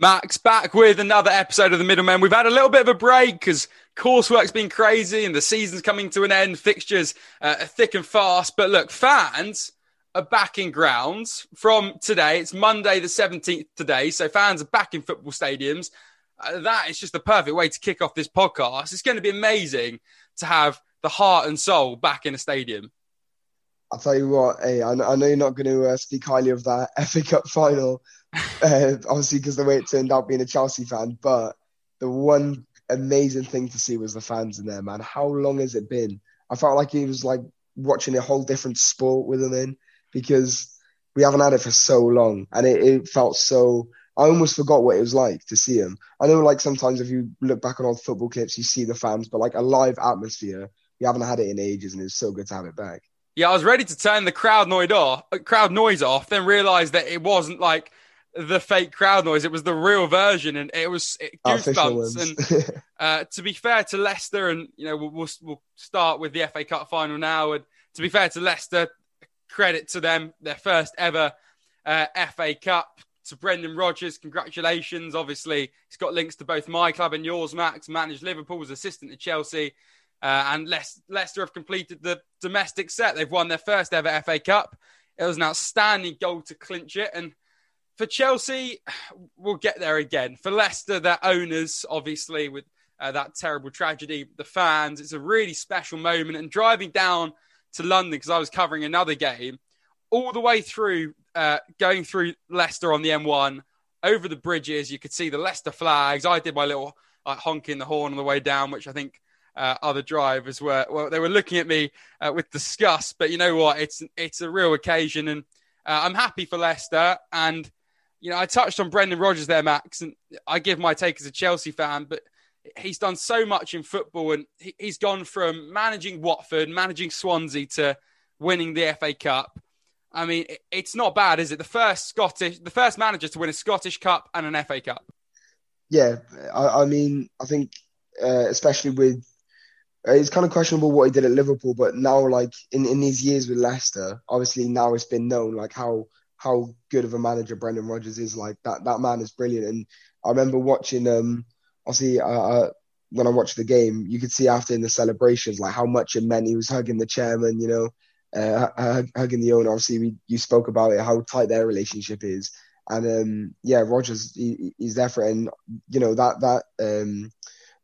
Max, back with another episode of The Middlemen. We've had a little bit of a break because coursework's been crazy and the season's coming to an end. Fixtures are thick and fast. But look, fans are back in grounds from today. It's Monday the 17th today. So fans are back in football stadiums. That is just the perfect way to kick off this podcast. It's going to be amazing to have the heart and soul back in a stadium. I'll tell you what, hey, I know you're not going to speak highly of that FA Cup final, obviously because the way it turned out being a Chelsea fan, but the one amazing thing to see was the fans in there, man. How long has it been? I felt like he was like watching a whole different sport with them in, because we haven't had it for so long, and it felt so... I almost forgot what it was like to see them. I know like sometimes if you look back on old football clips, you see the fans, but like a live atmosphere, we haven't had it in ages, and it's so good to have it back. Yeah, I was ready to turn the crowd noise off, then realised that it wasn't like the fake crowd noise. It was the real version, and it was goosebumps. And to be fair to Leicester, and you know we'll start with the FA Cup final now. And to be fair to Leicester, credit to them, their first ever FA Cup. To Brendan Rodgers, congratulations. Obviously, he's got links to both my club and yours, Max. Managed Liverpool, was assistant to Chelsea. And Leicester have completed the domestic set. They've won their first ever FA Cup. It was an outstanding goal to clinch it. And for Chelsea, we'll get there again. For Leicester, their owners, obviously, with that terrible tragedy, the fans, it's a really special moment. And driving down to London, because I was covering another game, all the way through, going through Leicester on the M1, over the bridges, you could see the Leicester flags. I did my little honking the horn on the way down, which I think... other drivers were they were looking at me with disgust, but you know what? It's a real occasion, and I'm happy for Leicester. And you know, I touched on Brendan Rodgers there, Max, and I give my take as a Chelsea fan, but he's done so much in football, and he's gone from managing Watford, managing Swansea, to winning the FA Cup. I mean, it's not bad, is it? The first manager to win a Scottish Cup and an FA Cup. Yeah, I mean, I think especially with. It's kind of questionable what he did at Liverpool, but now, like, in these years with Leicester, obviously now it's been known, like, how good of a manager Brendan Rodgers is. Like, that man is brilliant. And I remember watching, obviously, when I watched the game, you could see after in the celebrations, like, how much it meant. He was hugging the chairman, you know, hugging the owner. Obviously, you spoke about it, how tight their relationship is. And, yeah, Rodgers, he's there for it. And, you know, that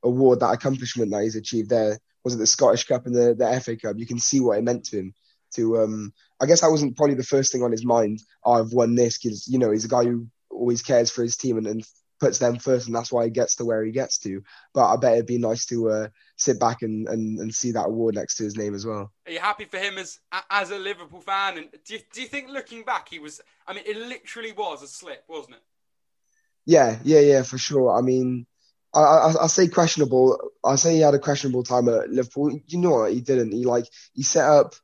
award, that accomplishment that he's achieved there, was it the Scottish Cup and the FA Cup? You can see what it meant to him. To I guess that wasn't probably the first thing on his mind. Oh, I've won this, because you know he's a guy who always cares for his team and puts them first, and that's why he gets to where he gets to. But I bet it'd be nice to sit back and see that award next to his name as well. Are you happy for him as a Liverpool fan? And do you think looking back, he was? I mean, it literally was a slip, wasn't it? Yeah, for sure. I mean. I say questionable. I say he had a questionable time at Liverpool. You know what? He didn't. He set up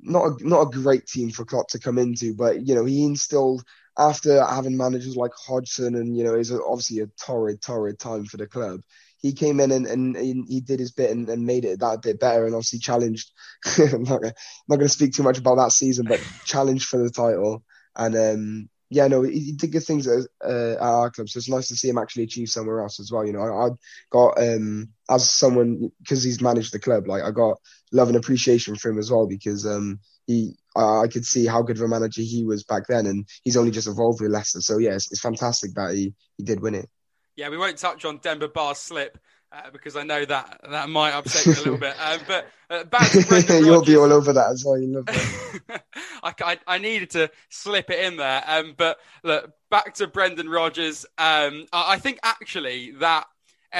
not a great team for Klopp to come into, but you know he instilled, after having managers like Hodgson, and you know it was obviously a torrid time for the club. He came in and he did his bit and made it that bit better, and obviously challenged. I'm not going to speak too much about that season, but challenged for the title. And yeah, no, he did good things at our club, so it's nice to see him actually achieve somewhere else as well. You know, I got, as someone, because he's managed the club, like I got love and appreciation for him as well, because I could see how good of a manager he was back then, and he's only just evolved with Leicester. So yeah, it's fantastic that he did win it. Yeah, we won't touch on Demba Bar's slip because I know that might upset you a little bit. But back to Brendan You'll Rodgers. Be all over that as well. You love that. I needed to slip it in there. But look, back to Brendan Rodgers. I think actually that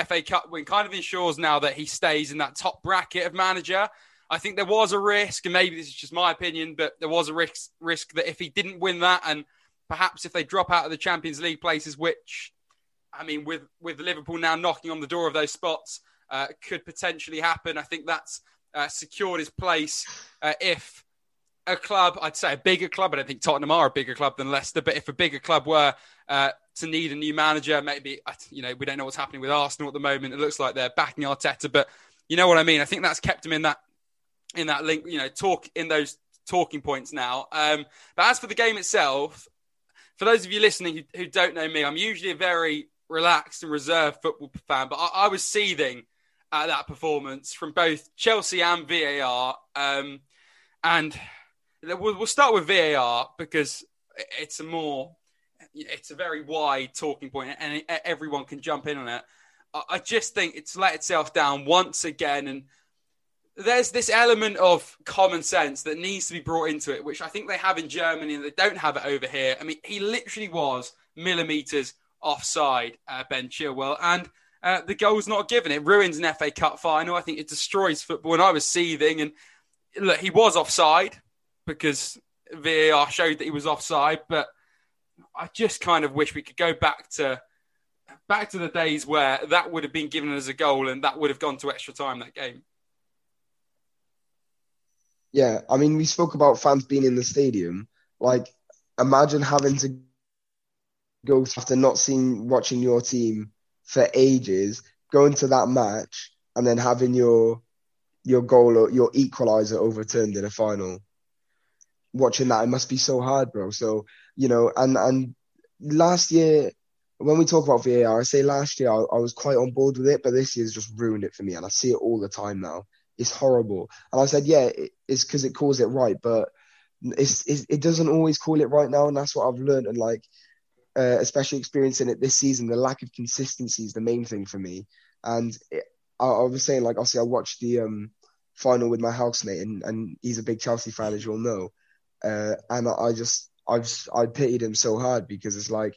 FA Cup win kind of ensures now that he stays in that top bracket of manager. I think there was a risk, and maybe this is just my opinion, but there was a risk that if he didn't win that, and perhaps if they drop out of the Champions League places, which... I mean, with Liverpool now knocking on the door of those spots, could potentially happen. I think that's secured his place. If a club, I'd say a bigger club, I don't think Tottenham are a bigger club than Leicester, but if a bigger club were to need a new manager, maybe, you know, we don't know what's happening with Arsenal at the moment. It looks like they're backing Arteta, but you know what I mean? I think that's kept him in that link, you know, in those talking points now. But as for the game itself, for those of you listening who don't know me, I'm usually a very relaxed and reserved football fan, but I was seething at that performance from both Chelsea and VAR. And we'll start with VAR because it's a very wide talking point and everyone can jump in on it. I just think it's let itself down once again. And there's this element of common sense that needs to be brought into it, which I think they have in Germany and they don't have it over here. I mean, he literally was millimetres offside, Ben Chilwell, and the goal's not given. It ruins an FA Cup final. I think it destroys football. And I was seething. And look, he was offside because VAR showed that he was offside, but I just kind of wish we could go back to the days where that would have been given as a goal and that would have gone to extra time that game. Yeah, I mean, we spoke about fans being in the stadium. Like, imagine having to go after not watching your team for ages, going to that match and then having your goal or your equaliser overturned in a final. Watching that, it must be so hard, bro. So, you know, and last year, when we talk about VAR, I say last year I was quite on board with it, but this year's just ruined it for me, and I see it all the time now. It's horrible. And I said, yeah, it's because it calls it right, but it doesn't always call it right now, and that's what I've learned. And, like, especially experiencing it this season, the lack of consistency is the main thing for me. And I was saying, like, obviously I watched the final with my housemate, and he's a big Chelsea fan, as you'll know. And I pitied him so hard because it's like,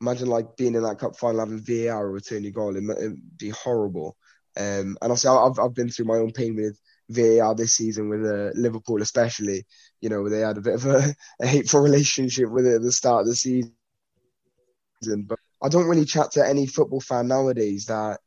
imagine like being in that cup final, having VAR return your goal. It'd be horrible. And obviously I've been through my own pain with VAR this season with Liverpool, especially, you know, they had a bit of a hateful relationship with it at the start of the season. But I don't really chat to any football fan nowadays that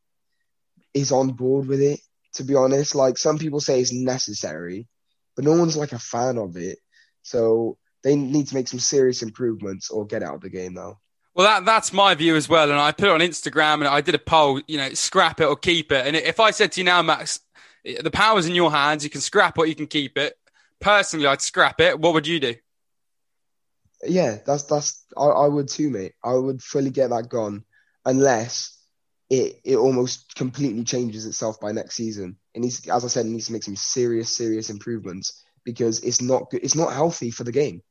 is on board with it, to be honest. Like, some people say it's necessary, but no one's like a fan of it. So they need to make some serious improvements or get out of the game now. Well, that's my view as well. And I put it on Instagram and I did a poll, you know, scrap it or keep it. And if I said to you now, Max, the power's in your hands, you can scrap or you can keep it. Personally, I'd scrap it. What would you do? Yeah, I would too, mate. I would fully get that gone unless it almost completely changes itself by next season. It needs, as I said, it needs to make some serious improvements, because it's not good. It's not healthy for the game.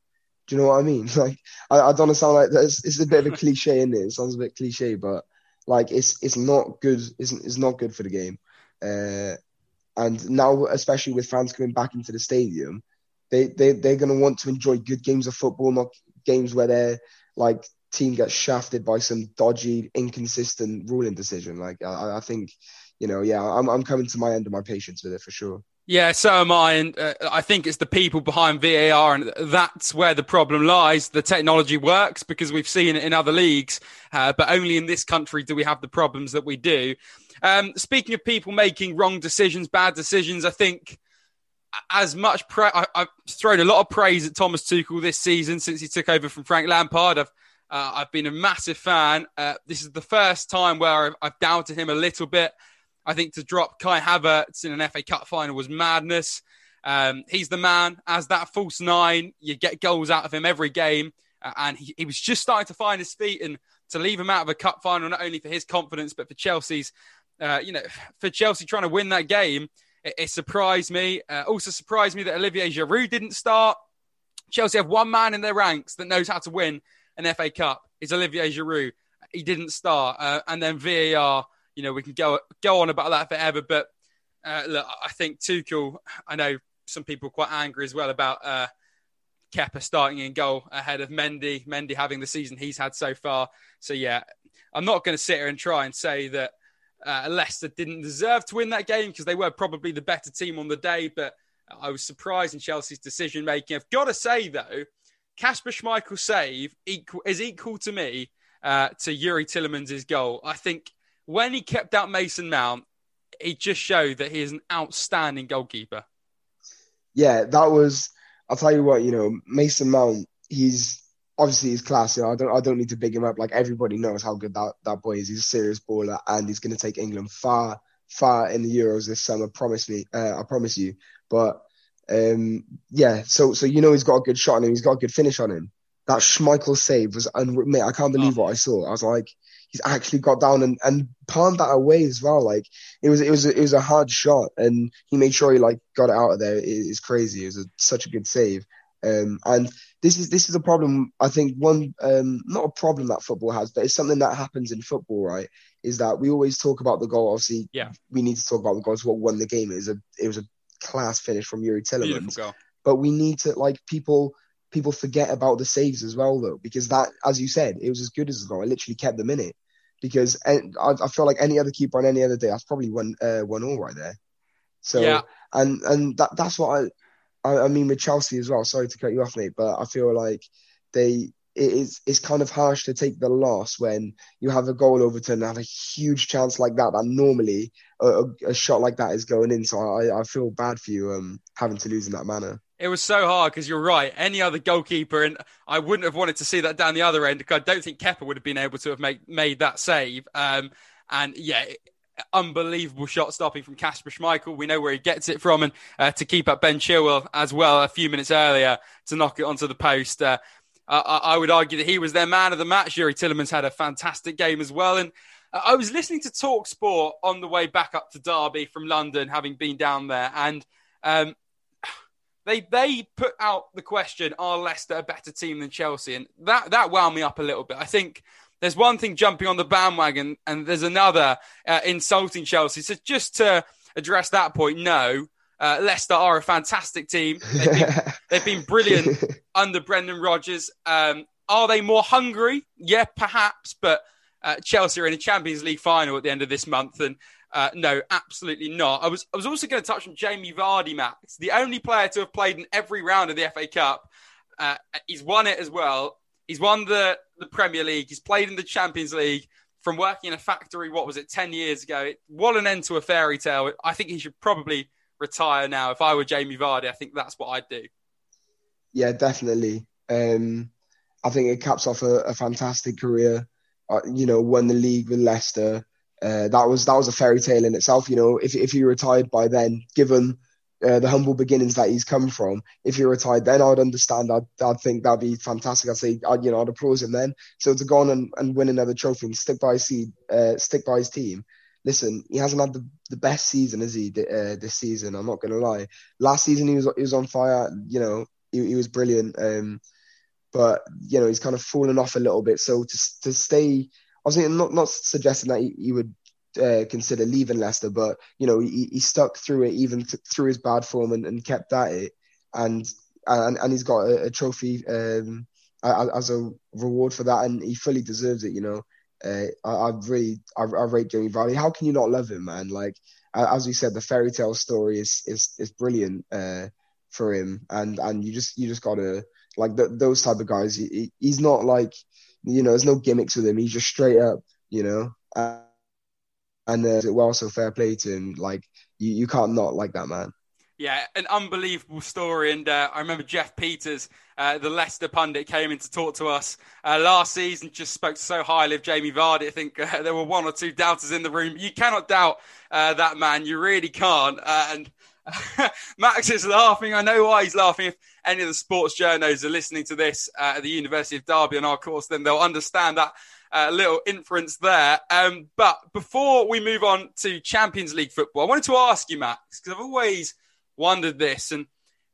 Do you know what I mean? Like, I don't want to sound like that. It's a bit of a cliche, isn't it? It sounds a bit cliche, but like it's not good. It's not good for the game. And now, especially with fans coming back into the stadium, they're going to want to enjoy good games of football, not games where their like team gets shafted by some dodgy, inconsistent ruling decision. Like, I think, you know, yeah, I'm coming to my end of my patience with it for sure. Yeah, so am I. And I think it's the people behind VAR, and that's where the problem lies. The technology works because we've seen it in other leagues, but only in this country do we have the problems that we do. Speaking of people making wrong decisions, bad decisions, I think as much I've thrown a lot of praise at Thomas Tuchel this season since he took over from Frank Lampard. I've been a massive fan. This is the first time where I've doubted him a little bit. I think to drop Kai Havertz in an FA Cup final was madness. He's the man. As that false nine, you get goals out of him every game. And he was just starting to find his feet. And to leave him out of a cup final, not only for his confidence, but for Chelsea's, for Chelsea trying to win that game, it surprised me. Also surprised me that Olivier Giroud didn't start. Chelsea have one man in their ranks that knows how to win an FA Cup. It's Olivier Giroud. He didn't start. And then VAR. You know, we can go on about that forever, but look, I think Tuchel, I know some people are quite angry as well about Kepa starting in goal ahead of Mendy having the season he's had so far. So, yeah, I'm not going to sit here and try and say that Leicester didn't deserve to win that game because they were probably the better team on the day, but I was surprised in Chelsea's decision-making. I've got to say, though, Casper Schmeichel's save is equal to me to Yuri Tillemans' goal. I think when he kept out Mason Mount, he just showed that he is an outstanding goalkeeper. Yeah, that was, I'll tell you what, you know, Mason Mount, he's class. You know, I don't need to big him up. Like, everybody knows how good that boy is. He's a serious baller, and he's going to take England far, far in the Euros this summer. I promise you. But yeah, so you know he's got a good shot on him. He's got a good finish on him. That Schmeichel save was unreal. Mate, I can't believe what I saw. I was like, he's actually got down and palmed that away as well. Like it was a hard shot, and he made sure he like got it out of there. It's crazy. It was such a good save. And this is a problem. I think one, not a problem that football has, but it's something that happens in football, right? Is that we always talk about the goal. Obviously, we need to talk about the goal. It's what won the game. It was a class finish from Yuri Tillemans. But we need to like people forget about the saves as well, though, because that, as you said, it was as good as a goal. I literally kept them in it because I feel like any other keeper on any other day, that's probably one all right there. So and that's what I mean with Chelsea as well. Sorry to cut you off, mate, but I feel like it's kind of harsh to take the loss when you have a goal overturned and have a huge chance like that normally a shot like that is going in. So I feel bad for you having to lose in that manner. It was so hard because you're right. Any other goalkeeper, and I wouldn't have wanted to see that down the other end. I don't think Kepa would have been able to have made that save. Unbelievable shot stopping from Casper Schmeichel. We know where he gets it from, and to keep up Ben Chilwell as well a few minutes earlier to knock it onto the post. I would argue that he was their man of the match. Yuri Tillemans had a fantastic game as well. And I was listening to Talk Sport on the way back up to Derby from London, having been down there. And they put out the question, are Leicester a better team than Chelsea? And that wound me up a little bit. I think there's one thing jumping on the bandwagon and there's another insulting Chelsea. So just to address that point, no, Leicester are a fantastic team. They've been brilliant under Brendan Rodgers. Are they more hungry? Yeah, perhaps. But Chelsea are in a Champions League final at the end of this month. And no, absolutely not. I was also going to touch on Jamie Vardy, Max. The only player to have played in every round of the FA Cup. He's won it as well. He's won the Premier League. He's played in the Champions League from working in a factory, 10 years ago. What an end to a fairy tale. I think he should probably retire now. If I were Jamie Vardy, I think that's what I'd do. Yeah, definitely. I think it caps off a fantastic career. Won the league with Leicester. That was a fairy tale in itself. If he retired by then, given the humble beginnings that he's come from, if he retired then, I'd understand. I'd think that'd be fantastic. I'd say, I'd applaud him then. So to go on and win another trophy and stick by his team. Listen, he hasn't had the best season, has he? This season, I'm not going to lie. Last season he was on fire. He was brilliant. But he's kind of fallen off a little bit. So to stay, obviously, I'm not suggesting that he would consider leaving Leicester, but he stuck through it even through his bad form and kept at it, and he's got a trophy as a reward for that, and he fully deserves it. I rate Jamie Vardy. How can you not love him, man? Like as we said, the fairy tale story is brilliant for him, and you just gotta like those type of guys. He's not like there's no gimmicks with him. He's just straight up, So fair play to him. Like, you can't not like that, man. Yeah, an unbelievable story. And I remember Jeff Peters, the Leicester pundit, came in to talk to us last season, just spoke so highly of Jamie Vardy. I think there were one or two doubters in the room. You cannot doubt that man. You really can't. And Max is laughing. I know why he's laughing. If any of the sports journos are listening to this at the University of Derby on our course, then they'll understand that. Little inference there. But before we move on to Champions League football, I wanted to ask you, Max, because I've always wondered this. And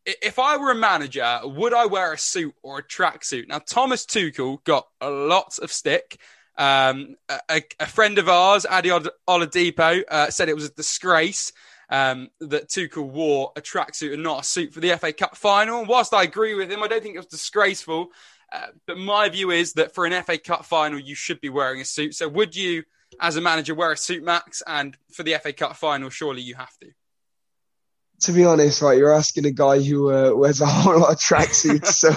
if I were a manager, would I wear a suit or a tracksuit? Now, Thomas Tuchel got a lot of stick. A friend of ours, Adi Oladipo, said it was a disgrace that Tuchel wore a tracksuit and not a suit for the FA Cup final. And whilst I agree with him, I don't think it was disgraceful. But my view is that for an FA Cup final, you should be wearing a suit. So would you, as a manager, wear a suit, Max? And for the FA Cup final, surely you have to. To be honest, right, you're asking a guy who wears a whole lot of tracksuits. So,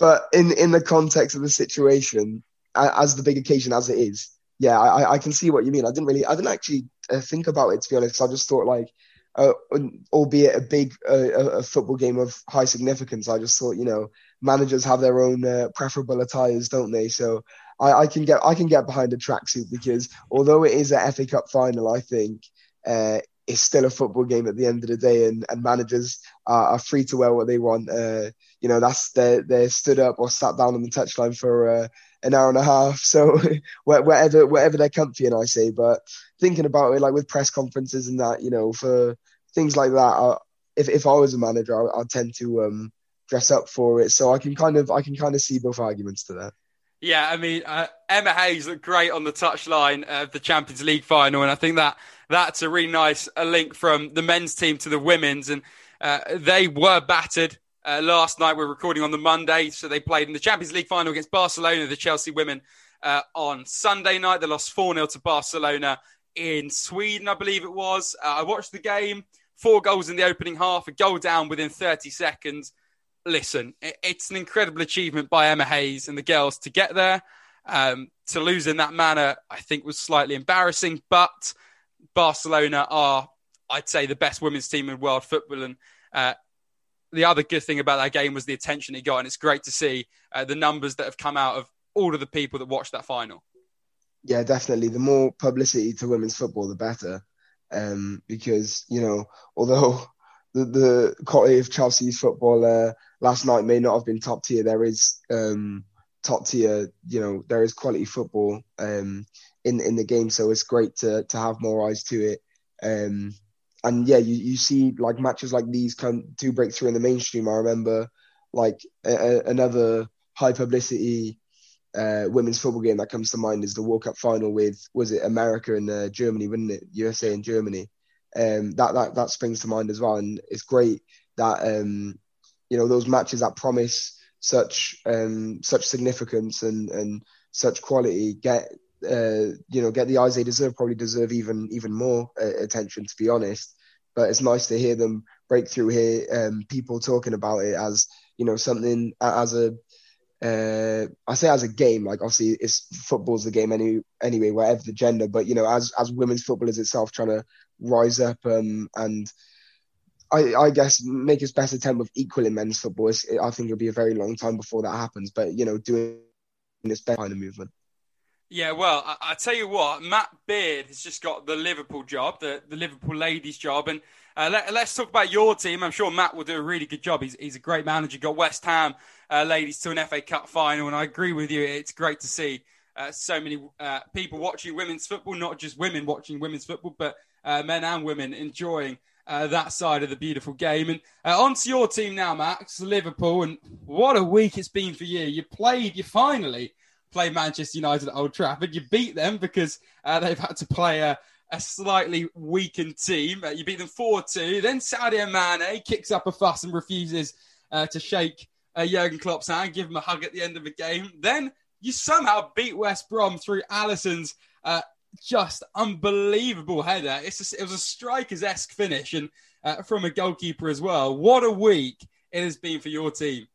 but in the context of the situation, as the big occasion as it is, yeah, I can see what you mean. I didn't actually think about it, to be honest. I just thought like, albeit a big a football game of high significance, I just thought, managers have their own preferable attires, don't they? So I can get behind a tracksuit because although it is an FA Cup final, I think it's still a football game at the end of the day, and managers are free to wear what they want. That's they're stood up or sat down on the touchline for an hour and a half. So wherever they're comfy, and I say, but thinking about it, like with press conferences and that, for things like that, if I was a manager, I'd tend to dress up for it. So I can kind of see both arguments to that. Yeah, I mean, Emma Hayes looked great on the touchline of the Champions League final, and I think that's a really nice link from the men's team to the women's, and they were battered last night. We're recording on the Monday, so they played in the Champions League final against Barcelona, the Chelsea women, on Sunday night. They lost 4-0 to Barcelona in Sweden, I believe it was. I watched the game, 4 goals in the opening half, a goal down within 30 seconds. Listen, it's an incredible achievement by Emma Hayes and the girls to get there. To lose in that manner, I think, was slightly embarrassing. But Barcelona are, I'd say, the best women's team in world football. And the other good thing about that game was the attention it got. And it's great to see the numbers that have come out of all of the people that watched that final. Yeah, definitely. The more publicity to women's football, the better. Because, although the quality of Chelsea's football last night may not have been top tier, there is top tier, there is quality football in the game. So it's great to have more eyes to it. And yeah, you see like matches like these do break through in the mainstream. I remember like another high publicity women's football game that comes to mind is the World Cup final was it America and Germany, wasn't it? USA and Germany. That springs to mind as well, and it's great that those matches that promise such significance and such quality get the eyes they deserve. Probably deserve even more attention, to be honest. But it's nice to hear them break through here. People talking about it as something as a I say as a game. Like obviously, it's football's the game anyway, whatever the gender. But as women's football is itself, trying to rise up and I guess make his best attempt with equal in men's football. I think it'll be a very long time before that happens, but doing this best kind of movement. Yeah, well, I tell you what, Matt Beard has just got the Liverpool job, the Liverpool ladies job, and let's talk about your team. I'm sure Matt will do a really good job. He's a great manager. Got West Ham ladies to an FA Cup final, and I agree with you, it's great to see so many people watching women's football, not just women watching women's football, but men and women enjoying that side of the beautiful game. And on to your team now, Max, Liverpool. And what a week it's been for you. You finally played Manchester United at Old Trafford. You beat them because they've had to play a slightly weakened team. You beat them 4-2. Then Sadio Mane kicks up a fuss and refuses to shake Jurgen Klopp's hand, give him a hug at the end of the game. Then you somehow beat West Brom through Alisson's just unbelievable header. It was a strikers-esque finish and from a goalkeeper as well. What a week it has been for your team.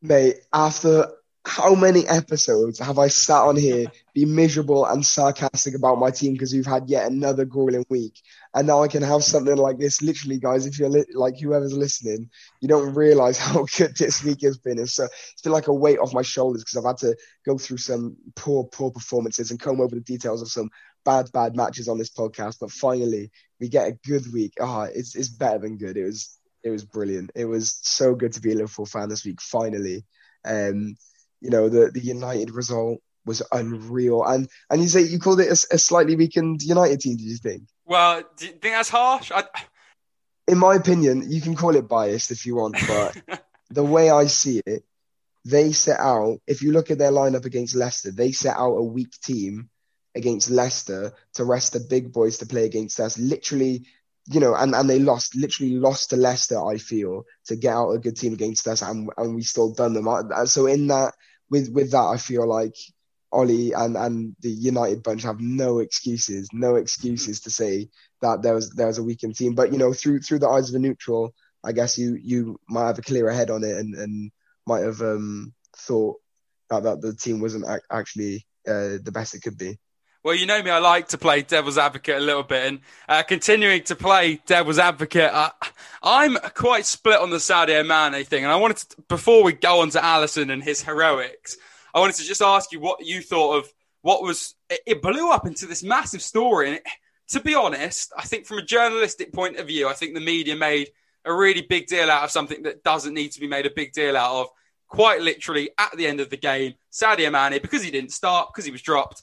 Mate, after how many episodes have I sat on here, be miserable and sarcastic about my team because we've had yet another grueling week. And now I can have something like this. Literally, guys, if you're whoever's listening, you don't realise how good this week has been. And so it's been like a weight off my shoulders because I've had to go through some poor performances and comb over the details of some bad matches on this podcast. But finally, we get a good week. It's better than good. It was brilliant. It was so good to be a Liverpool fan this week, finally. The United result was unreal. And you say you called it a slightly weakened United team, did you think? Well, do you think that's harsh? In my opinion, you can call it biased if you want, but the way I see it, they set out, if you look at their lineup against Leicester, they set out a weak team against Leicester to rest the big boys to play against us. Literally, and they lost to Leicester, I feel, to get out a good team against us, and we still done them. So in that, with that, I feel like Ollie and the United bunch have no excuses to say that there was a weakened team. But through the eyes of a neutral, I guess you might have a clearer head on it and might have thought that the team wasn't actually the best it could be. Well, you know me, I like to play devil's advocate a little bit, and continuing to play devil's advocate, I'm quite split on the Sadio Mane thing. And I wanted to, before we go on to Alisson and his heroics, I wanted to just ask you what you thought of what was, it blew up into this massive story, and to be honest, I think from a journalistic point of view, I think the media made a really big deal out of something that doesn't need to be made a big deal out of. Quite literally, at the end of the game, Sadio Mane, because he didn't start, because he was dropped,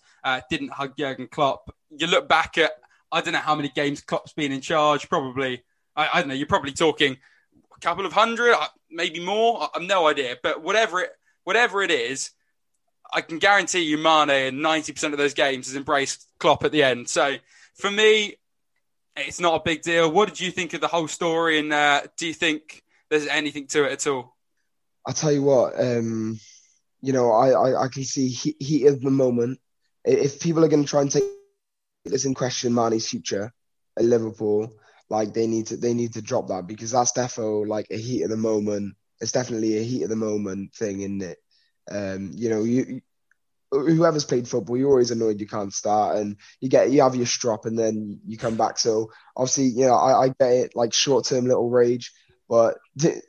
didn't hug Jurgen Klopp. You look back at, I don't know how many games Klopp's been in charge, probably, I don't know, you're probably talking a couple of hundred, maybe more, I have no idea. But whatever it is, I can guarantee you Mane in 90% of those games has embraced Klopp at the end. So for me, it's not a big deal. What did you think of the whole story, and do you think there's anything to it at all? I'll tell you what, you know, I can see heat of the moment. If people are going to try and take this and question Mane's future at Liverpool, like they need to drop that, because that's defo like a heat of the moment. It's definitely a heat of the moment thing, isn't it? You know, whoever's played football, you're always annoyed you can't start, and you have your strop, and then you come back. So obviously, you know, I get it, like short-term little rage, but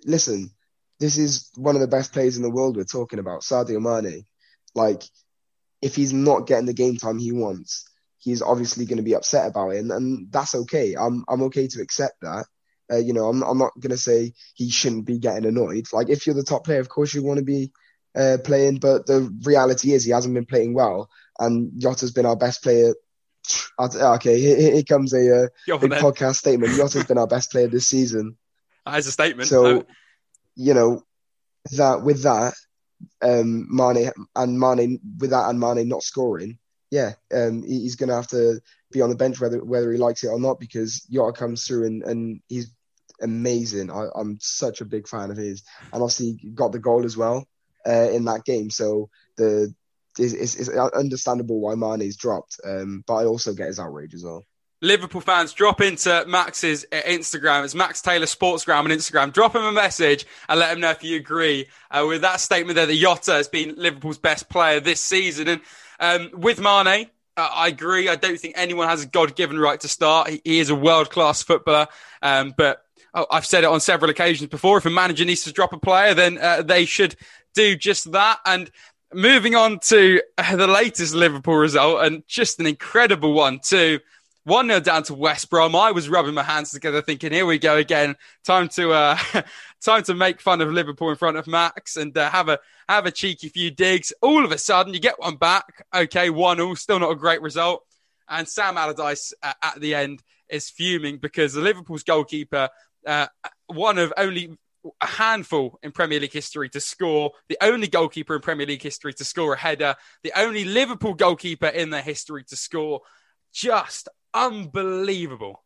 listen, this is one of the best players in the world we're talking about, Sadio Mane. Like, if he's not getting the game time he wants, he's obviously going to be upset about it, and that's okay. I'm okay to accept that. You know, I'm not going to say he shouldn't be getting annoyed. Like, if you're the top player, of course you want to be playing, but the reality is he hasn't been playing well, and Jota's been our best player. Okay, here comes a big podcast statement. Jota's been our best player this season. As a statement. So, you know, that with that, Mane not scoring, yeah, he's going to have to be on the bench whether he likes it or not, because Jota comes through and he's amazing. I'm such a big fan of his, and obviously got the goal as well. In that game, so it's understandable why Mane's dropped, but I also get his outrage as well. Liverpool fans, drop into Max's Instagram. It's Max Taylor Sportsgram on Instagram. Drop him a message and let him know if you agree with that statement there that Jota has been Liverpool's best player this season. And with Mane, I agree. I don't think anyone has a God-given right to start. He is a world-class footballer, but I've said it on several occasions before. If a manager needs to drop a player, then they should do just that. And moving on to the latest Liverpool result, and just an incredible one too. 1-0 down to West Brom. I was rubbing my hands together thinking, here we go again. Time to make fun of Liverpool in front of Max and have a cheeky few digs. All of a sudden, you get one back. Okay, 1-1, still not a great result. And Sam Allardyce at the end is fuming because the Liverpool's goalkeeper, one of only a handful in Premier League history to score, the only goalkeeper in Premier League history to score a header, the only Liverpool goalkeeper in their history to score. Just unbelievable.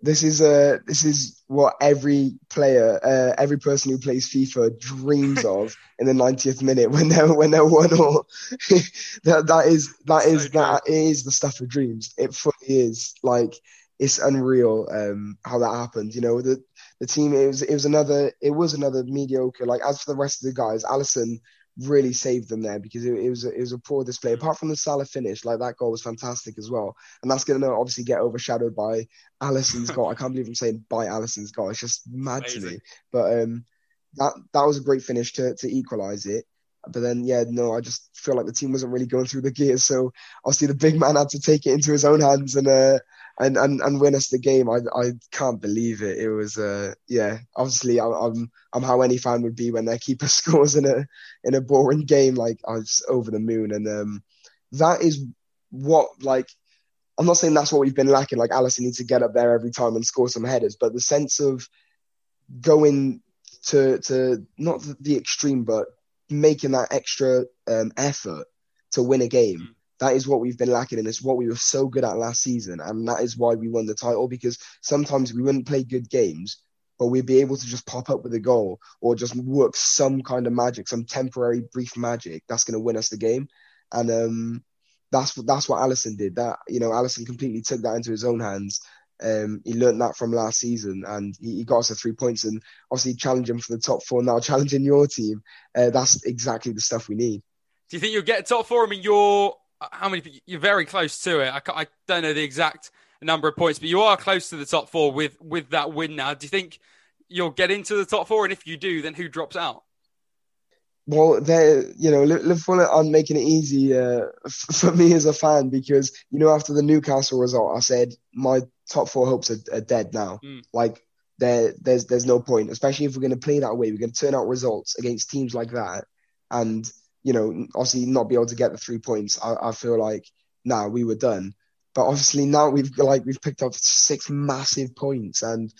This is what every player, every person who plays FIFA dreams of in the 90th minute when they're 1-1. That is the stuff of dreams. It fully is. Like, it's unreal how that happened. You know, the team, it was another mediocre. Like, as for the rest of the guys, Alisson really saved them there, because it was a poor display. Apart from the Salah finish, like, that goal was fantastic as well, and that's going to obviously get overshadowed by Alisson's goal. I can't believe I'm saying by Alisson's goal. It's just mad to me. But that was a great finish to equalise it. But then, yeah, no, I just feel like the team wasn't really going through the gears. So obviously the big man had to take it into his own hands and win us the game. I can't believe it. It was yeah. Obviously, I'm how any fan would be when their keeper scores in a boring game. Like, I was over the moon, and that is what, like, I'm not saying that's what we've been lacking. Like, Alisson needs to get up there every time and score some headers, but the sense of going to not the extreme, but making that extra effort to win a game. That is what we've been lacking, and it's what we were so good at last season, and that is why we won the title, because sometimes we wouldn't play good games, but we'd be able to just pop up with a goal or just work some kind of magic, some temporary brief magic that's going to win us the game. And that's what Alisson did. That, you know, Alisson completely took that into his own hands. He learned that from last season, and he got us the 3 points, and obviously challenging for the top four now, challenging your team. That's exactly the stuff we need. Do you think you'll get top four? I mean, you're very close to it. I don't know the exact number of points, but you are close to the top four with that win now. Do you think you'll get into the top four? And if you do, then who drops out? Well, Liverpool aren't making it easy for me as a fan because, you know, after the Newcastle result, I said my top four hopes are dead now. Mm. Like, there's no point, especially if we're going to play that way. We're going to turn out results against teams like that and, you know, obviously not be able to get the 3 points. I feel like, nah, we were done. But obviously now we've picked up 6 massive points and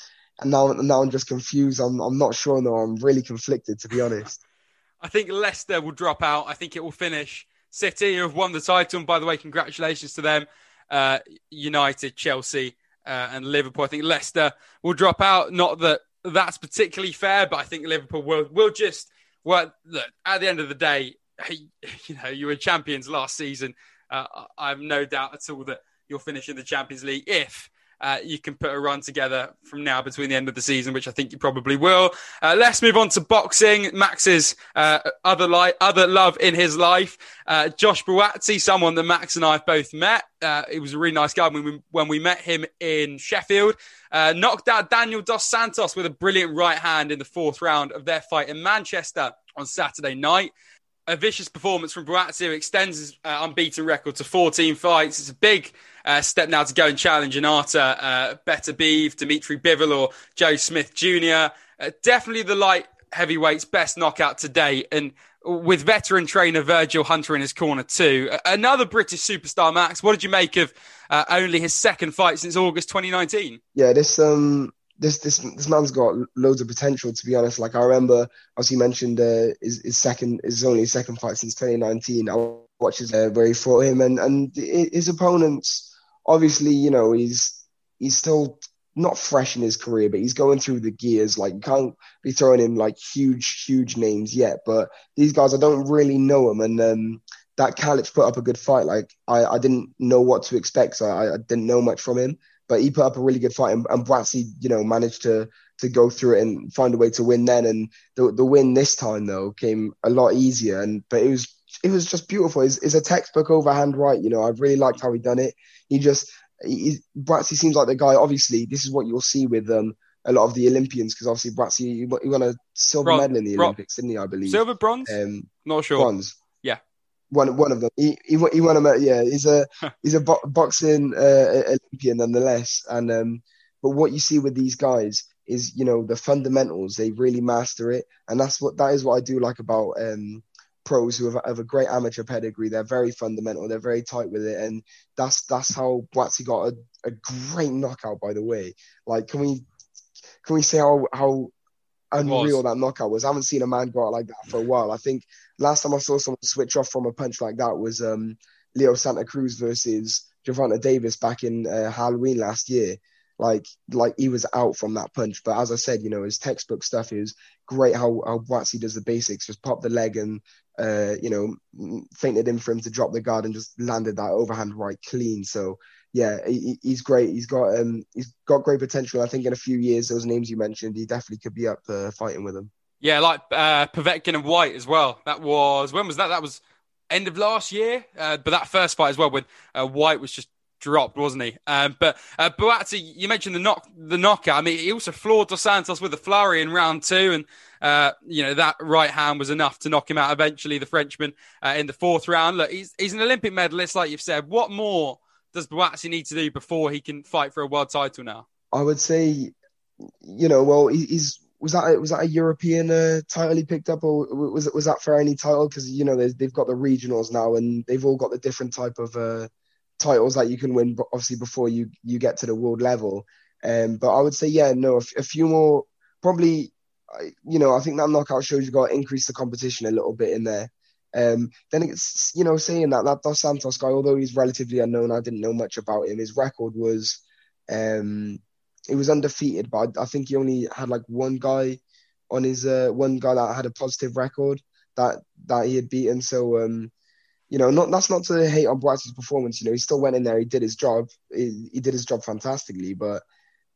now I'm just confused. I'm not sure, though. I'm really conflicted, to be honest. I think Leicester will drop out. I think it will finish. City, who have won the title, and by the way, congratulations to them. United, Chelsea, and Liverpool. I think Leicester will drop out. Not that that's particularly fair, but I think Liverpool will just... Well, look, at the end of the day, you know, you were champions last season. I have no doubt at all that you'll finish in the Champions League if you can put a run together from now between the end of the season, which I think you probably will. Let's move on to boxing. Max's other love in his life. Josh Buatsi, someone that Max and I have both met. He was a really nice guy when we met him in Sheffield. Knocked out Daniel Dos Santos with a brilliant right hand in the 4th round of their fight in Manchester on Saturday night. A vicious performance from Buatsi, who extends his unbeaten record to 14 fights. It's a big step now to go and challenge an Artur Beterbiev, Dimitri Bivol or Joe Smith Jr. Definitely the light heavyweight's best knockout to date. And with veteran trainer Virgil Hunter in his corner too. Another British superstar, Max. What did you make of only his 2nd fight since August 2019? Yeah, This man's got loads of potential, to be honest. Like, I remember, as he mentioned, his only second fight since 2019. I watched his where he fought him, and his opponents. Obviously, you know, he's still not fresh in his career, but he's going through the gears. Like, you can't be throwing him like huge names yet. But these guys, I don't really know them, and that Kalic put up a good fight. Like, I didn't know what to expect, so I didn't know much from him. But he put up a really good fight, and Buatsi, you know, managed to go through it and find a way to win then. And the win this time, though, came a lot easier. But it was just beautiful. It's a textbook overhand right. You know, I really liked how he done it. Buatsi seems like the guy. Obviously, this is what you'll see with a lot of the Olympians, because obviously Buatsi, he won a silver medal in the Olympics, didn't he? I believe silver, bronze. Not sure. Bronze. Yeah. One of them. He won a, yeah. He's a boxing Olympian nonetheless. And but what you see with these guys is, you know, the fundamentals. They really master it, and that is what I do like about pros who have a great amateur pedigree. They're very fundamental. They're very tight with it, and that's how Buatsi got a great knockout. By the way, like, can we say how unreal that knockout was? I haven't seen a man go out like that for a while. I think last time I saw someone switch off from a punch like that was Leo Santa Cruz versus Gervonta Davis back in Halloween last year. Like he was out from that punch. But as I said, you know, his textbook stuff is great. How Buatsi does the basics, just pop the leg and you know, feinted him for him to drop the guard and just landed that overhand right clean. So yeah, he's great. He's got great potential. I think in a few years, those names you mentioned, he definitely could be up fighting with them. Yeah, like Povetkin and White as well. That was, when was that? That was end of last year. But that first fight as well, when White was just dropped, wasn't he? But Buatsi, you mentioned the knockout. I mean, he also floored Dos Santos with a flurry in round 2, and you know, that right hand was enough to knock him out eventually, the Frenchman, in the 4th round. Look, he's an Olympic medalist, like you've said. What more does Buatsi need to do before he can fight for a world title now? I would say, you know, well, was that a European title he picked up, or was that for any title? Because, you know, they've got the regionals now, and they've all got the different type of titles that you can win, but obviously before you get to the world level. But I would say, yeah, no, a few more, probably, you know, I think that knockout shows you got to increase the competition a little bit in there. Then it's, you know, saying that Dos Santos guy, although he's relatively unknown, I didn't know much about him. His record was, it was undefeated, but I think he only had like one guy that had a positive record that he had beaten. So, you know, that's not to hate on Buatsi's performance. You know, he still went in there. He did his job. He did his job fantastically, but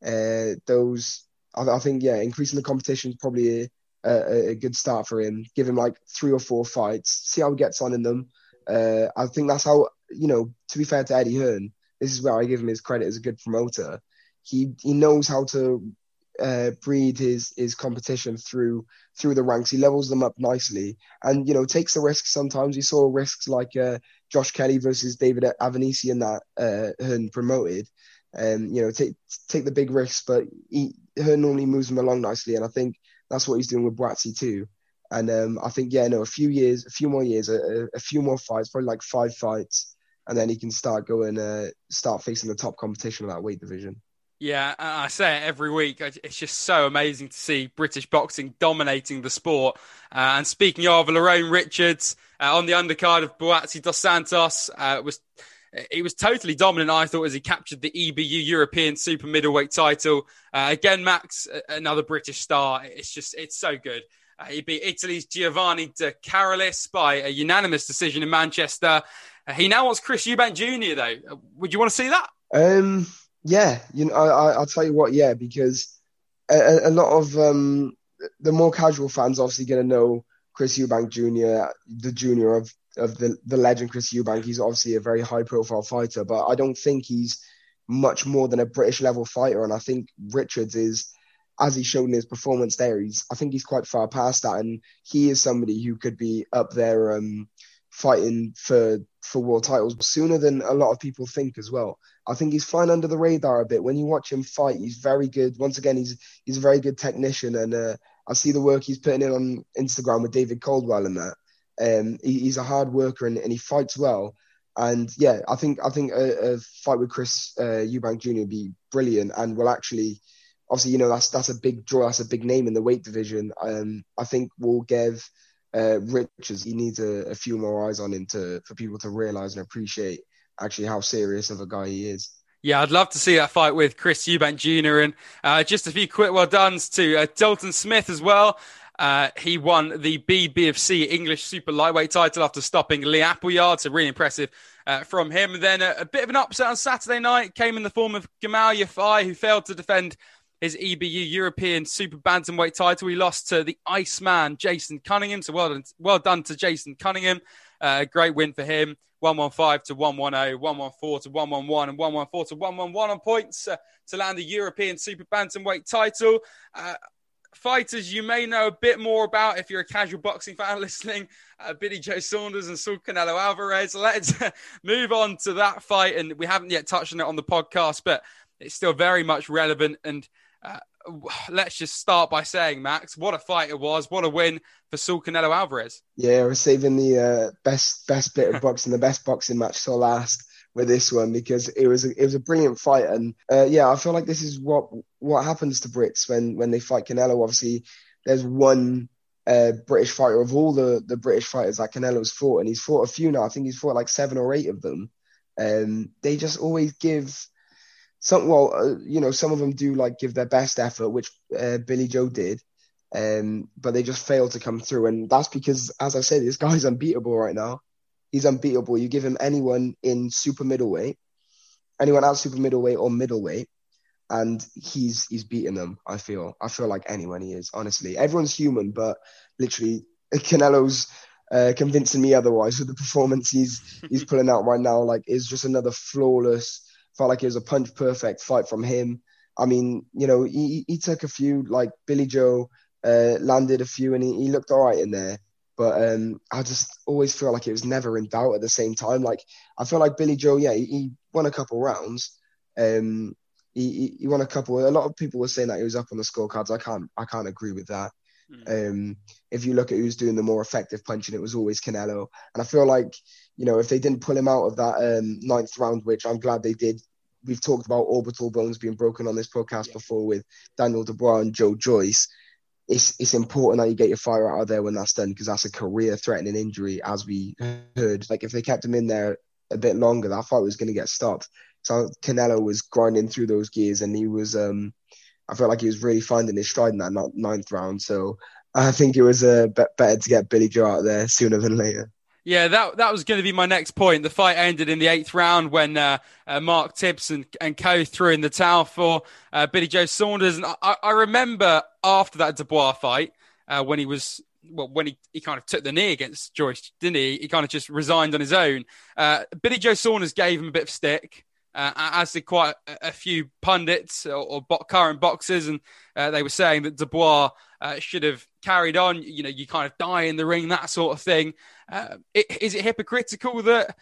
I think, yeah, increasing the competition is probably a good start for him. Give him like 3 or 4 fights, see how he gets on in them. I think that's how, you know, to be fair to Eddie Hearn, this is where I give him his credit as a good promoter. He knows how to breed his competition through the ranks. He levels them up nicely and, you know, takes the risks sometimes. We saw risks like Josh Kelly versus David Avanisi in that Hearn promoted. You know, take the big risks, but Hearn normally moves them along nicely. And I think that's what he's doing with Buatsi too. And I think, a few more fights, probably like 5 fights. And then he can start facing the top competition of that weight division. Yeah, I say it every week. It's just so amazing to see British boxing dominating the sport. And speaking of, Lerone Richards on the undercard of Buatsi Dos Santos, he was totally dominant, I thought, as he captured the EBU European Super Middleweight title. Again, Max, another British star. It's so good. He beat Italy's Giovanni De Caralis by a unanimous decision in Manchester. He now wants Chris Eubank Jr., though. Would you want to see that? Yeah, you know, I'll tell you what, yeah, because a lot of the more casual fans obviously going to know Chris Eubank Jr., the junior of the legend Chris Eubank. He's obviously a very high-profile fighter, but I don't think he's much more than a British-level fighter, and I think Richards is, as he showed in his performance there, I think he's quite far past that, and he is somebody who could be up there fighting for world titles sooner than a lot of people think as well. I think he's flying under the radar a bit. When you watch him fight, he's very good. Once again, he's a very good technician, and I see the work he's putting in on Instagram with David Caldwell and that. He's a hard worker and he fights well. And yeah, I think a fight with Chris Eubank Jr. would be brilliant, and will actually, obviously, you know, that's a big draw, that's a big name in the weight division. I think will give Richards, he needs a few more eyes on him for people to realise and appreciate actually how serious of a guy he is. Yeah, I'd love to see that fight with Chris Eubank Jr. And just a few quick well dones to Dalton Smith as well. He won the BBFC English Super Lightweight title after stopping Lee Appleyard, so really impressive from him. And then a bit of an upset on Saturday night came in the form of Gamal Yafai, who failed to defend his EBU European Super Bantamweight title. He lost to the Iceman, Jason Cunningham. So well done to Jason Cunningham. Great win for him. 115 to 110, 114 to 111, and 114 to 111 on points to land the European Super Bantamweight title. Fighters you may know a bit more about if you're a casual boxing fan listening, Billy Joe Saunders and Saul Canelo Alvarez. Let's move on to that fight. And we haven't yet touched on it on the podcast, but it's still very much relevant. And let's just start by saying, Max, what a fight it was. What a win for Saul Canelo Alvarez. Yeah, we're saving the best bit of boxing, the best boxing match till last with this one, because it was a brilliant fight. And I feel like this is what happens to Brits when they fight Canelo. Obviously, there's one British fighter of all the British fighters that Canelo's fought, and he's fought a few now. I think he's fought like 7 or 8 of them. They just always give... some of them do give their best effort, which Billy Joe did, but they just fail to come through. And that's because, as I said, this guy's unbeatable right now. He's unbeatable. You give him anyone at super middleweight or middleweight, and he's beating them, I feel. I feel like anyone he is, honestly. Everyone's human, but literally Canelo's convincing me otherwise with the performance he's pulling out right now. Is just another flawless... Felt like it was a punch-perfect fight from him. I mean, you know, he took a few, Billy Joe landed a few, and he looked all right in there. But I just always feel like it was never in doubt at the same time. I feel like Billy Joe, he won a couple rounds. He won a couple. A lot of people were saying that he was up on the scorecards. I can't agree with that. If you look at who's doing the more effective punching, it was always Canelo. And I feel like, you know, if they didn't pull him out of that 9th round, which I'm glad they did. We've talked about orbital bones being broken on this podcast before with Daniel Dubois and Joe Joyce. It's important that you get your fire out of there when that's done, because that's a career-threatening injury, as we heard. If they kept him in there a bit longer, that fight was going to get stopped. So Canelo was grinding through those gears, and he was... I felt like he was really finding his stride in that 9th round. So I think it was better to get Billy Joe out there sooner than later. Yeah, that was going to be my next point. The fight ended in the 8th round when Mark Tibbs and co threw in the towel for Billy Joe Saunders. And I remember after that Dubois fight, when he was... Well, when he kind of took the knee against Joyce, didn't he? He kind of just resigned on his own. Billy Joe Saunders gave him a bit of stick. as did quite a few pundits or current boxers, and they were saying that Dubois should have carried on. You know, you kind of die in the ring, that sort of thing. Is it hypocritical that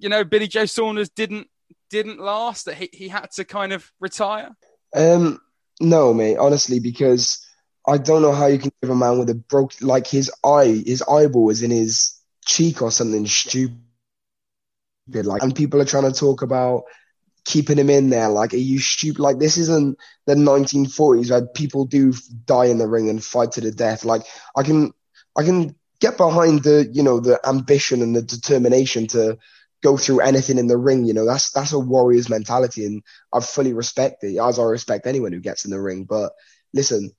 Billy Joe Saunders didn't last, that he had to kind of retire? No, mate, honestly, because I don't know how you can give a man with a broke, like his eyeball was in his cheek or something stupid. Like, and people are trying to talk about keeping him in there. Like, are you stupid? Like, this isn't the 1940s where people do die in the ring and fight to the death. Like, I can get behind the ambition and the determination to go through anything in the ring. You know, that's a warrior's mentality, and I fully respect it, as I respect anyone who gets in the ring. But listen,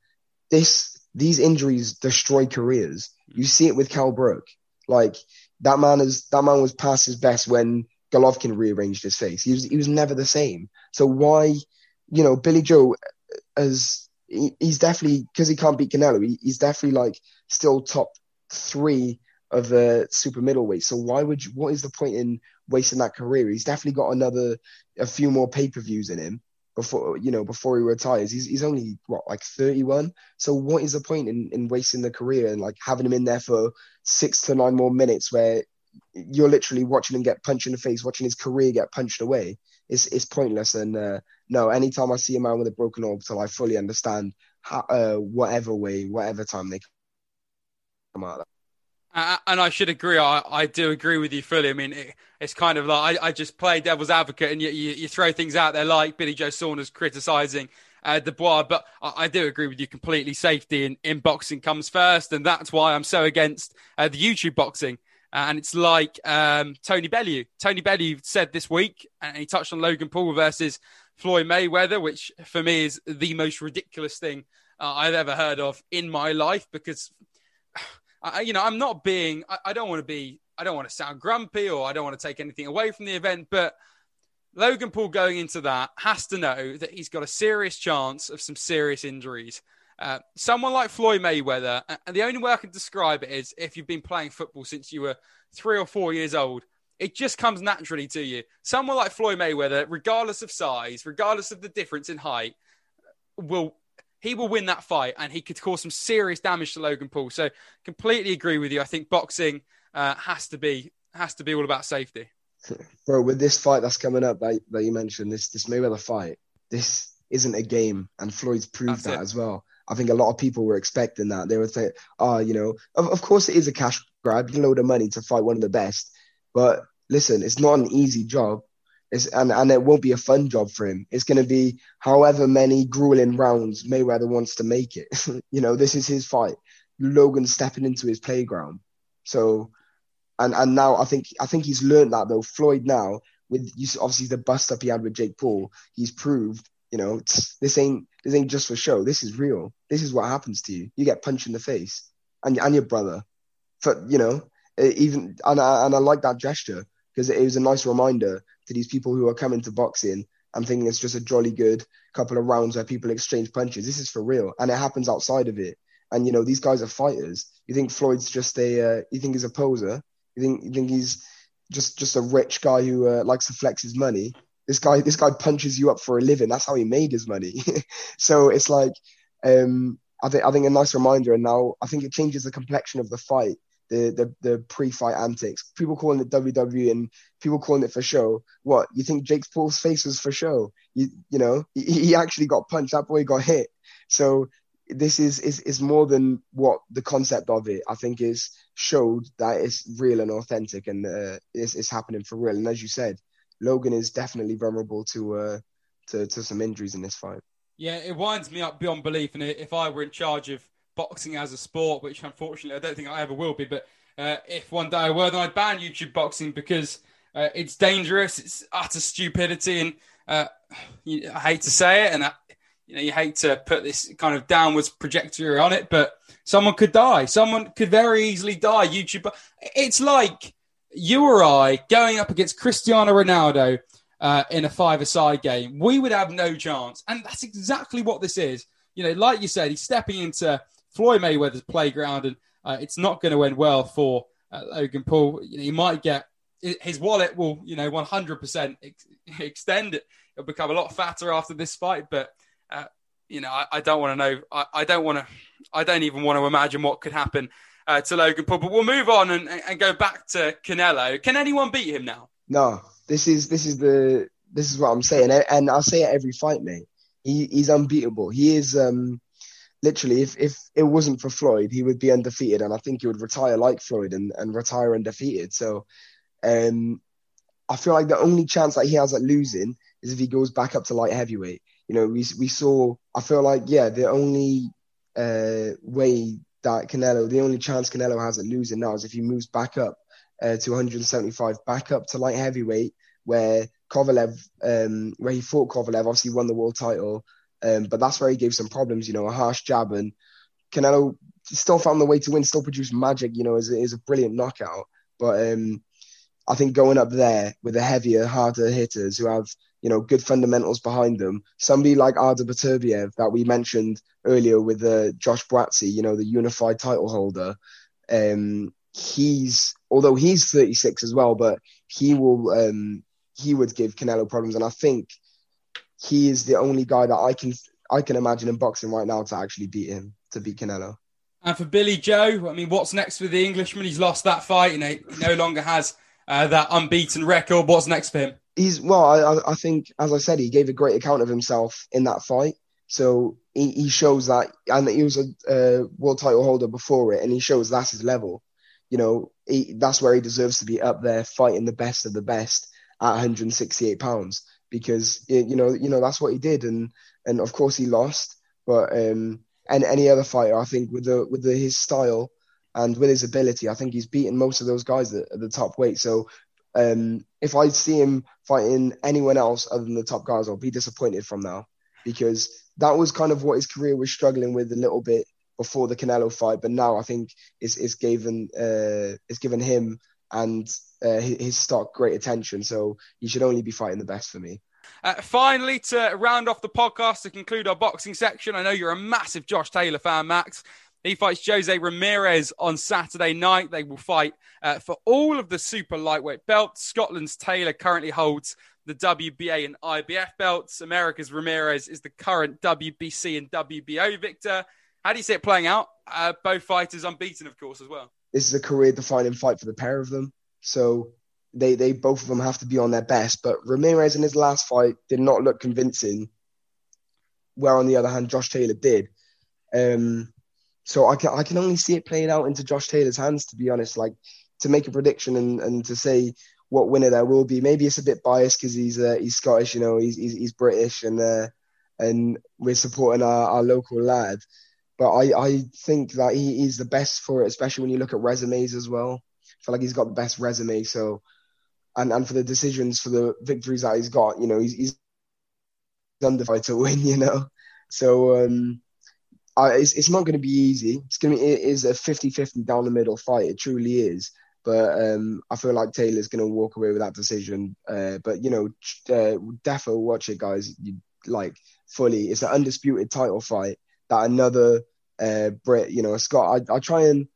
these injuries destroy careers. You see it with Cal Brook. Like, that man was past his best when Golovkin rearranged his face. He was never the same. So why, Billy Joe, he's definitely, because he can't beat Canelo, he's definitely like still top three of the super middleweight. So what is the point in wasting that career? He's definitely got a few more pay-per-views in him before he retires. He's only 31. So what is the point in wasting the career and like having him in there for 6 to 9 more minutes where you're literally watching him get punched in the face, watching his career get punched away? It's pointless. And no, anytime I see a man with a broken orbital, I fully understand how, whatever way, whatever time they come out of that. And I should agree. I do agree with you fully. I mean, it's kind of like I just play devil's advocate, and you throw things out there like Billy Joe Saunders criticising Dubois. But I do agree with you completely. Safety in boxing comes first, and that's why I'm so against the YouTube boxing. And it's like Tony Bellew. Tony Bellew said this week, and he touched on Logan Paul versus Floyd Mayweather, which for me is the most ridiculous thing I've ever heard of in my life, because... I'm not being, I don't want to sound grumpy, or I don't want to take anything away from the event, but Logan Paul going into that has to know that he's got a serious chance of some serious injuries. Someone like Floyd Mayweather, and the only way I can describe it is if you've been playing football since you were 3 or 4 years old, it just comes naturally to you. Someone like Floyd Mayweather, regardless of size, regardless of the difference in height, he will win that fight, and he could cause some serious damage to Logan Paul. So completely agree with you. I think boxing has to be all about safety. Bro, with this fight that's coming up that you mentioned, this Mayweather fight, this isn't a game, and Floyd's proved that as well. I think a lot of people were expecting that. They would say, of course it is a cash grab. You can load of money to fight one of the best. But listen, it's not an easy job. And it won't be a fun job for him. It's going to be however many grueling rounds Mayweather wants to make it. This is his fight. Logan's stepping into his playground. So, and now I think he's learned that, though. Floyd now, with obviously the bust up he had with Jake Paul, he's proved, this ain't just for show. This is real. This is what happens to you. You get punched in the face, and your brother. But I like that gesture, because it was a nice reminder to these people who are coming to boxing and thinking it's just a jolly good couple of rounds where people exchange punches. This is for real, and it happens outside of it. And these guys are fighters. You think Floyd's just you think he's a poser? You think he's just a rich guy who likes to flex his money? This guy punches you up for a living. That's how he made his money. So it's like, I think a nice reminder. And now I think it changes the complexion of the fight. The pre-fight antics. People calling it WWE and people calling it for show. What, you think Jake Paul's face was for show? He actually got punched. That boy got hit. So this is more than what the concept of it, I think, is showed that it's real and authentic, and it's happening for real. And as you said, Logan is definitely vulnerable to some injuries in this fight. Yeah, it winds me up beyond belief. And if I were in charge of boxing as a sport, which unfortunately I don't think I ever will be, but if one day I were, then I'd ban YouTube boxing, because it's dangerous, it's utter stupidity, and I hate to say it, and you hate to put this kind of downwards trajectory on it, but someone could die. Someone could very easily die. YouTube, it's like you or I going up against Cristiano Ronaldo in a five-a-side game. We would have no chance, and that's exactly what this is. Like you said, he's stepping into Floyd Mayweather's playground, and it's not going to end well for Logan Paul. He might get his wallet will, 100% extend. It'll become a lot fatter after this fight. But, I don't want to know. I don't even want to imagine what could happen to Logan Paul. But we'll move on and go back to Canelo. Can anyone beat him now? No, this is what I'm saying, and I'll say it every fight, mate. He's unbeatable. He is literally, if it wasn't for Floyd, he would be undefeated, and I think he would retire like Floyd and retire undefeated. So I feel like the only chance that he has at losing is if he goes back up to light heavyweight. We saw. I feel like the only way that the only chance Canelo has at losing now is if he moves back up to 175, back up to light heavyweight, where Kovalev, where he fought Kovalev, obviously won the world title, but that's where he gave some problems, a harsh jab, and Canelo still found the way to win, still produced magic, is a brilliant knockout. But I think going up there with the heavier, harder hitters who have, good fundamentals behind them, somebody like Artur Beterbiev that we mentioned earlier with Josh Buatsi, the unified title holder, although he's 36 as well, but he would give Canelo problems. And I think he is the only guy that I can imagine in boxing right now to actually beat Canelo. And for Billy Joe, what's next for the Englishman? He's lost that fight and he no longer has that unbeaten record. What's next for him? I think, as I said, he gave a great account of himself in that fight. So he shows that, and he was a world title holder before it, and he shows that's his level. That's where he deserves to be, up there fighting the best of the best at 168 pounds, because that's what he did, and of course he lost. But and any other fighter, I think, with his style and with his ability, I think he's beaten most of those guys at the top weight. So if I see him fighting anyone else other than the top guys, I'll be disappointed from now, because that was kind of what his career was struggling with a little bit before the Canelo fight, but now I think it's given him and his stock great attention. So he should only be fighting the best for me. Finally, to round off the podcast, to conclude our boxing section, I know you're a massive Josh Taylor fan, Max. He fights Jose Ramirez on Saturday night. They will fight for all of the super lightweight belts. Scotland's Taylor currently holds the WBA and IBF belts. America's Ramirez is the current WBC and WBO victor. How do you see it playing out? Both fighters unbeaten, of course, as well. This is a career-defining fight for the pair of them. So they both of them have to be on their best. But Ramirez in his last fight did not look convincing, where, on the other hand, Josh Taylor did. So I can only see it playing out into Josh Taylor's hands, to be honest. Like, to make a prediction and to say what winner there will be, maybe it's a bit biased because he's Scottish, he's British, and we're supporting our local lad. But I think that he's the best for it, especially when you look at resumes as well. I feel like he's got the best resume. So, and for the decisions, for the victories that he's got, he's undecided to win, So it's not going to be easy. It is a 50-50 down the middle fight. It truly is. But I feel like Taylor's going to walk away with that decision. But, defo watch it, guys. Fully. It's an undisputed title fight that another... Brit, a Scot. I try and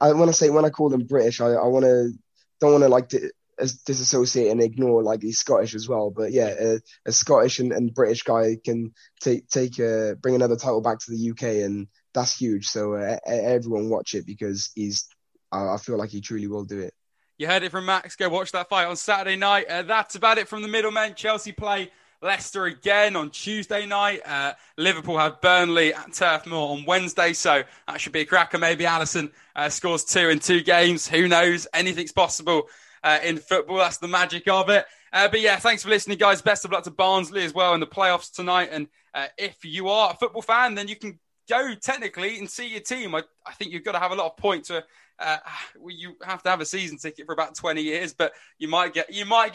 when I call them British, disassociate and ignore he's Scottish as well. But a Scottish and British guy can bring another title back to the UK, and that's huge. So everyone watch it, because I feel like he truly will do it. You heard it from Max. Go watch that fight on Saturday night. That's about it from the middlemen. Chelsea play Leicester again on Tuesday night. Liverpool have Burnley at Turf Moor on Wednesday, so that should be a cracker. Maybe Alisson scores two in two games. Who knows? Anything's possible in football. That's the magic of it. But thanks for listening, guys. Best of luck to Barnsley as well in the playoffs tonight. And if you are a football fan, then you can go technically and see your team. I think you've got to have a lot of points to... you have to have a season ticket for about 20 years, but you might get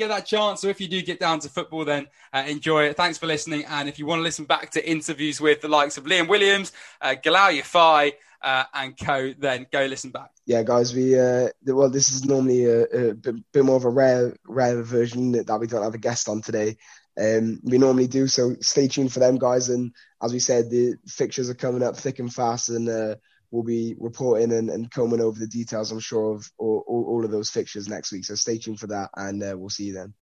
that chance. So if you do get down to football, then enjoy it. Thanks for listening. And if you want to listen back to interviews with the likes of Liam Williams, Gamal Yafai, and co, then go listen back. Yeah, guys, we this is normally a bit more of a rare version that we don't have a guest on today. We normally do, so stay tuned for them, guys. And as we said, the fixtures are coming up thick and fast, and we'll be reporting and combing over the details, I'm sure, of all of those fixtures next week. So stay tuned for that, and we'll see you then.